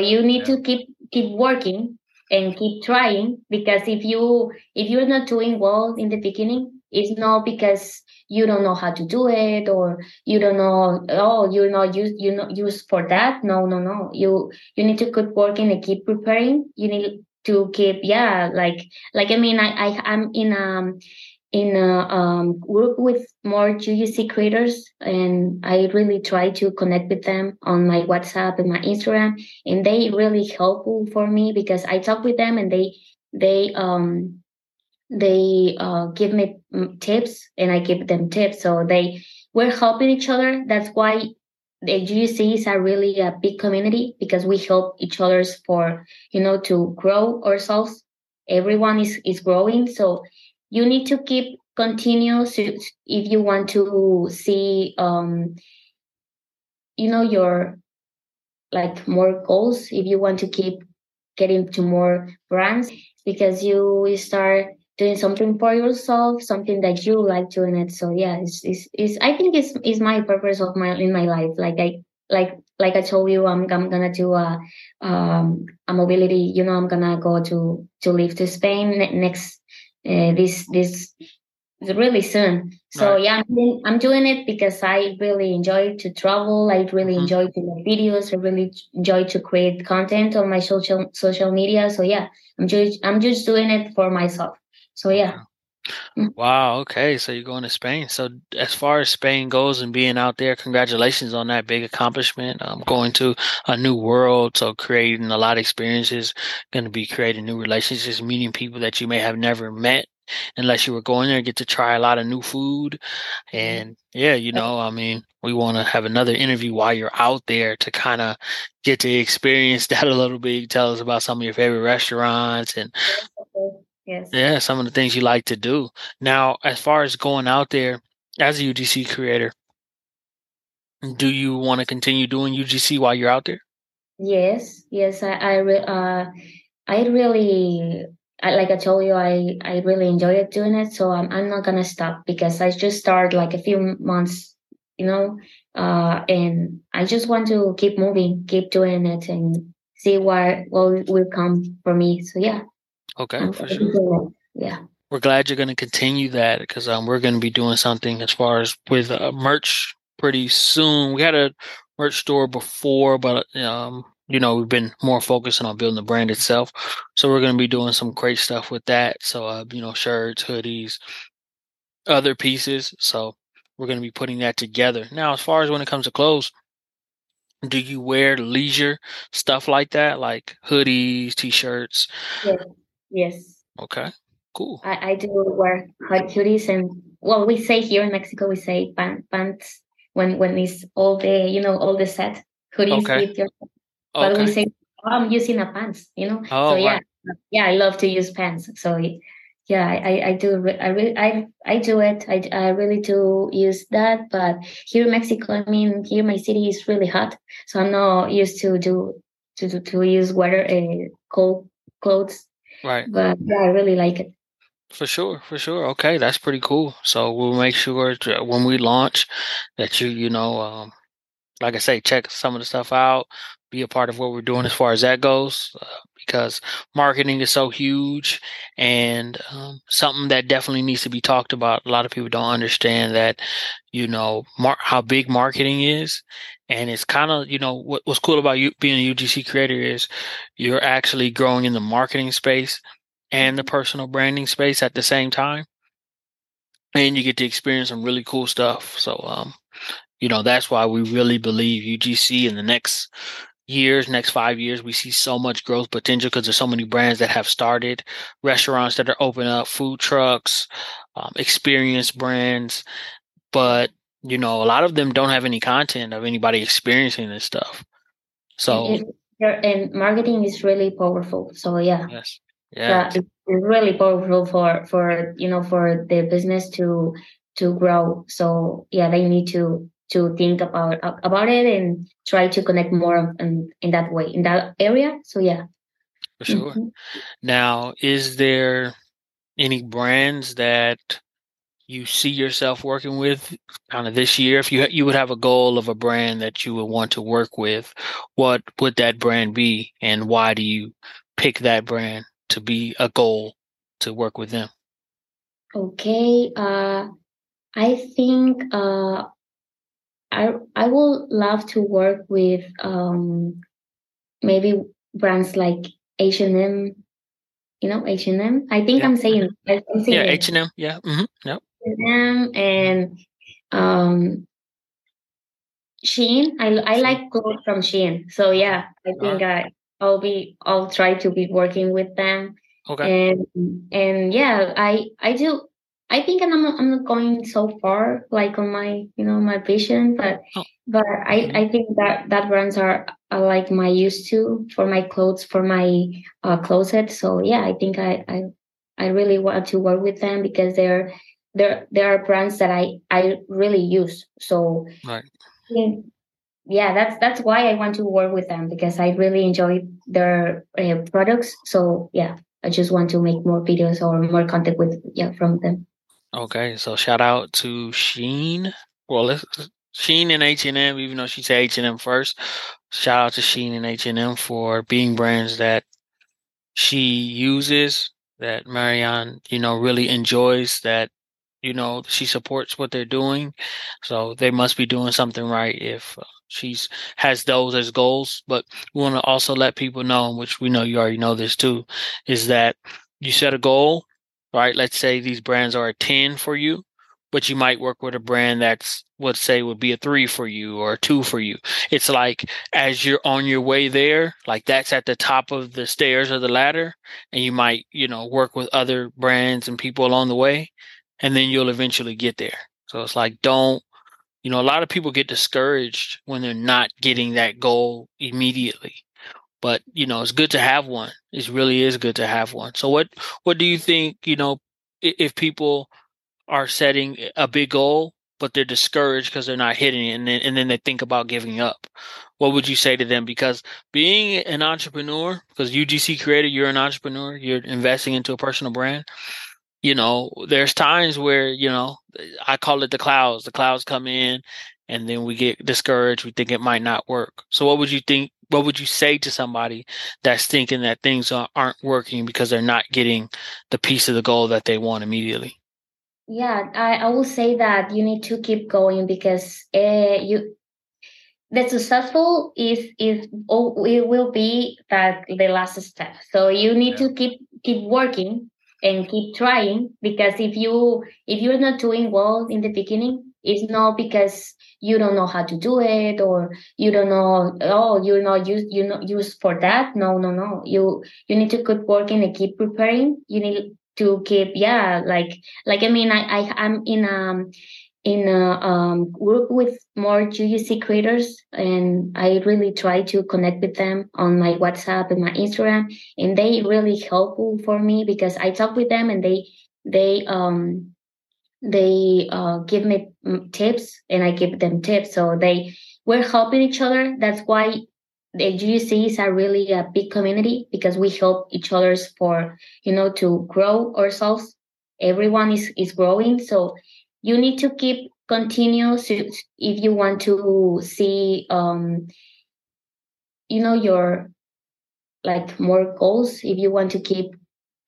you need to keep working and keep trying, because if you're not doing well in the beginning, it's not because you don't know how to do it, or you don't know, you're not used for that. No. You need to keep working and keep preparing. You need to keep, I'm in a group with more UGC creators, and I really try to connect with them on my WhatsApp and my Instagram, and they really helpful for me because I talk with them and they give me tips and I give them tips. So we're helping each other. That's why the UGCs are really a big community, because we help each other to grow ourselves. Everyone is growing. So you need to keep continue if you want to see, your more goals, if you want to keep getting to more brands, because you start doing something for yourself, something that you like doing it. So I think it's my purpose in my life. Like I told you, I'm gonna do a mobility. I'm gonna go to live to Spain next. This really soon. So right. I'm doing it because I really enjoy to travel. I really enjoy to make videos. I really enjoy to create content on my social media. So I'm just doing it for myself. So Wow. Okay. So you're going to Spain. So as far as Spain goes and being out there, congratulations on that big accomplishment. Going to a new world. So creating a lot of experiences, going to be creating new relationships, meeting people that you may have never met unless you were going there, get to try a lot of new food. And we want to have another interview while you're out there to kind of get to experience that a little bit. Tell us about some of your favorite restaurants and some of the things you like to do. Now, as far as going out there as a UGC creator, do you want to continue doing UGC while you're out there? Yes. Like I told you, I really enjoy doing it. So I'm not going to stop, because I just started a few months, and I just want to keep moving, keep doing it, and see what will come for me. So, Okay, for sure. Yeah. We're glad you're going to continue that, because we're going to be doing something as far as with merch pretty soon. We had a merch store before, but we've been more focusing on building the brand itself. So we're going to be doing some great stuff with that. So, shirts, hoodies, other pieces. So we're going to be putting that together. Now, as far as when it comes to clothes, do you wear leisure stuff like that, like hoodies, T-shirts? Yes. Okay, cool. I do wear hoodies, and we say here in Mexico, we say pants when it's all the set hoodies. Okay. But we say, I'm using a pants, Oh, so right. I love to use pants. So I do. I do it. I really do use that. But here in Mexico, here my city is really hot, so I'm not used to use weather cold clothes. Right. But I really like it. For sure. Okay, that's pretty cool. So we'll make sure when we launch that like I say, check some of the stuff out, be a part of what we're doing as far as that goes, because marketing is so huge and something that definitely needs to be talked about. A lot of people don't understand that, how big marketing is. And it's kind of, what's cool about you being a UGC creator is you're actually growing in the marketing space and the personal branding space at the same time. And you get to experience some really cool stuff. So, that's why we really believe UGC in the next 5 years, we see so much growth potential, because there's so many brands that have started, restaurants that are open up, food trucks, experience brands. But, a lot of them don't have any content of anybody experiencing this stuff. So, and marketing is really powerful. So, Yes. Yeah. So it's really powerful for the business to grow. So, they need to think about it and try to connect more in that way, in that area. So, For sure. Mm-hmm. Now, is there any brands that you see yourself working with kind of this year? If you would have a goal of a brand that you would want to work with, what would that brand be, and why do you pick that brand to be a goal to work with them? Okay, I think I would love to work with maybe brands like H&M. You know, H&M. I think, yeah. I'm saying yeah, H&M. Yeah. Mm-hmm. Yep. H&M and Shein. I like clothes from Shein. So yeah, I think I'll try to be working with them. Okay. And yeah, I do. I think I'm not going so far, like on my, you know, my vision, but I think that brands are like my used to for my clothes, for my closet. So yeah, I think I really want to work with them because there are brands that I really use. So right. Yeah, that's why I want to work with them, because I really enjoy their products. So yeah, I just want to make more videos or more content from them. Okay, so shout out to Shein. Well, Shein and H&M, even though she said H&M first, shout out to Shein and H&M for being brands that she uses, that Marianne, you know, really enjoys, that, you know, she supports what they're doing. So they must be doing something right if she's has those as goals. But we want to also let people know, which we know you already know this too, is that you set a goal. Right, let's say these brands are a 10 for you, but you might work with a brand that's, let's say, would be a 3 for you or a 2 for you. It's like as you're on your way there, like that's at the top of the stairs or the ladder, and you might, you know, work with other brands and people along the way, and then you'll eventually get there. So it's like, don't, you know, a lot of people get discouraged when they're not getting that goal immediately. But, you know, it's good to have one. It really is good to have one. So what do you think, you know, if people are setting a big goal, but they're discouraged because they're not hitting it, and then they think about giving up, what would you say to them? Because being an entrepreneur, because UGC Creator, you're an entrepreneur, you're investing into a personal brand. You know, there's times where, you know, I call it the clouds. The clouds come in and then we get discouraged. We think it might not work. So what would you think? What would you say to somebody that's thinking that things aren't working because they're not getting the piece of the goal that they want immediately? Yeah, I will say that you need to keep going, because the successful it will be that the last step. So you need to keep working and keep trying, because if you're not doing well in the beginning, it's not because you don't know how to do it, or you don't know, you're not used for that. No. You need to keep working and keep preparing. You need to keep, I mean, I'm in a group with more UGC creators, and I really try to connect with them on my WhatsApp and my Instagram, and they really helpful for me because I talk with them and they give me tips and I give them tips. So we're helping each other. That's why the UGCs are really a big community, because we help each other for, you know, to grow ourselves. Everyone is growing. So you need to keep continue if you want to see, you know, your like more goals, if you want to keep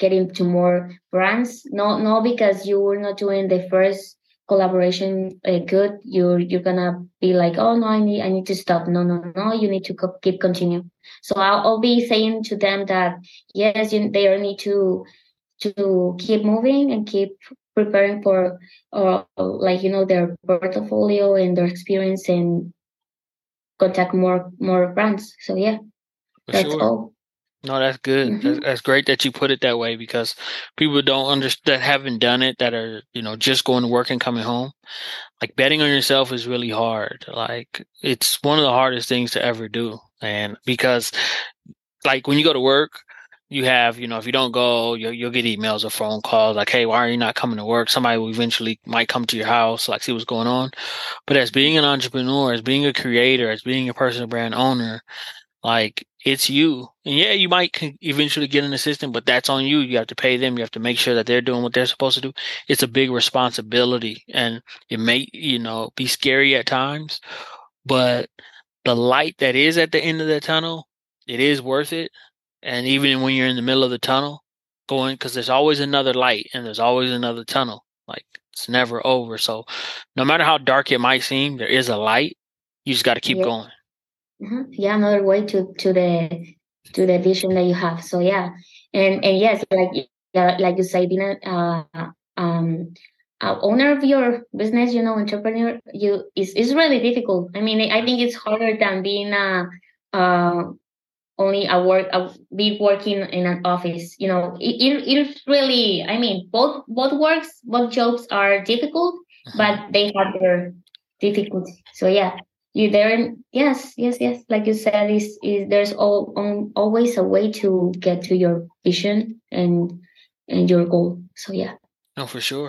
getting to more brands, no, because you were not doing the first collaboration good. You're gonna be like, oh no, I need to stop. No, you need to keep continue. So I'll be saying to them that yes, they need to keep moving and keep preparing for, like, you know, their portfolio and their experience, and contact more brands. So yeah, for that's sure. All. No, that's good. Mm-hmm. That's great that you put it that way, because people don't understand, that haven't done it, that are, you know, just going to work and coming home. Like betting on yourself is really hard. Like it's one of the hardest things to ever do. And because like when you go to work, you have, you know, if you don't go, you'll get emails or phone calls like, hey, why are you not coming to work? Somebody will eventually might come to your house, like see what's going on. But as being an entrepreneur, as being a creator, as being a personal brand owner, like It's you. And yeah, you might eventually get an assistant, but that's on you. You have to pay them. You have to make sure that they're doing what they're supposed to do. It's a big responsibility, and it may, be scary at times, but the light that is at the end of the tunnel, it is worth it. And even when you're in the middle of the tunnel going, because there's always another light and there's always another tunnel, like it's never over. So no matter how dark it might seem, there is a light. You just got to keep going. Mm-hmm. Yeah, another way to the vision that you have. So yeah, and yes, like you say, being an owner of your business, entrepreneur, is really difficult. I mean, I think it's harder than being working in an office. It's really. I mean, both jobs are difficult, but they have their difficulty. So yeah. You there? Yes. Like you said, is there's always a way to get to your vision and your goal. So yeah. No, for sure.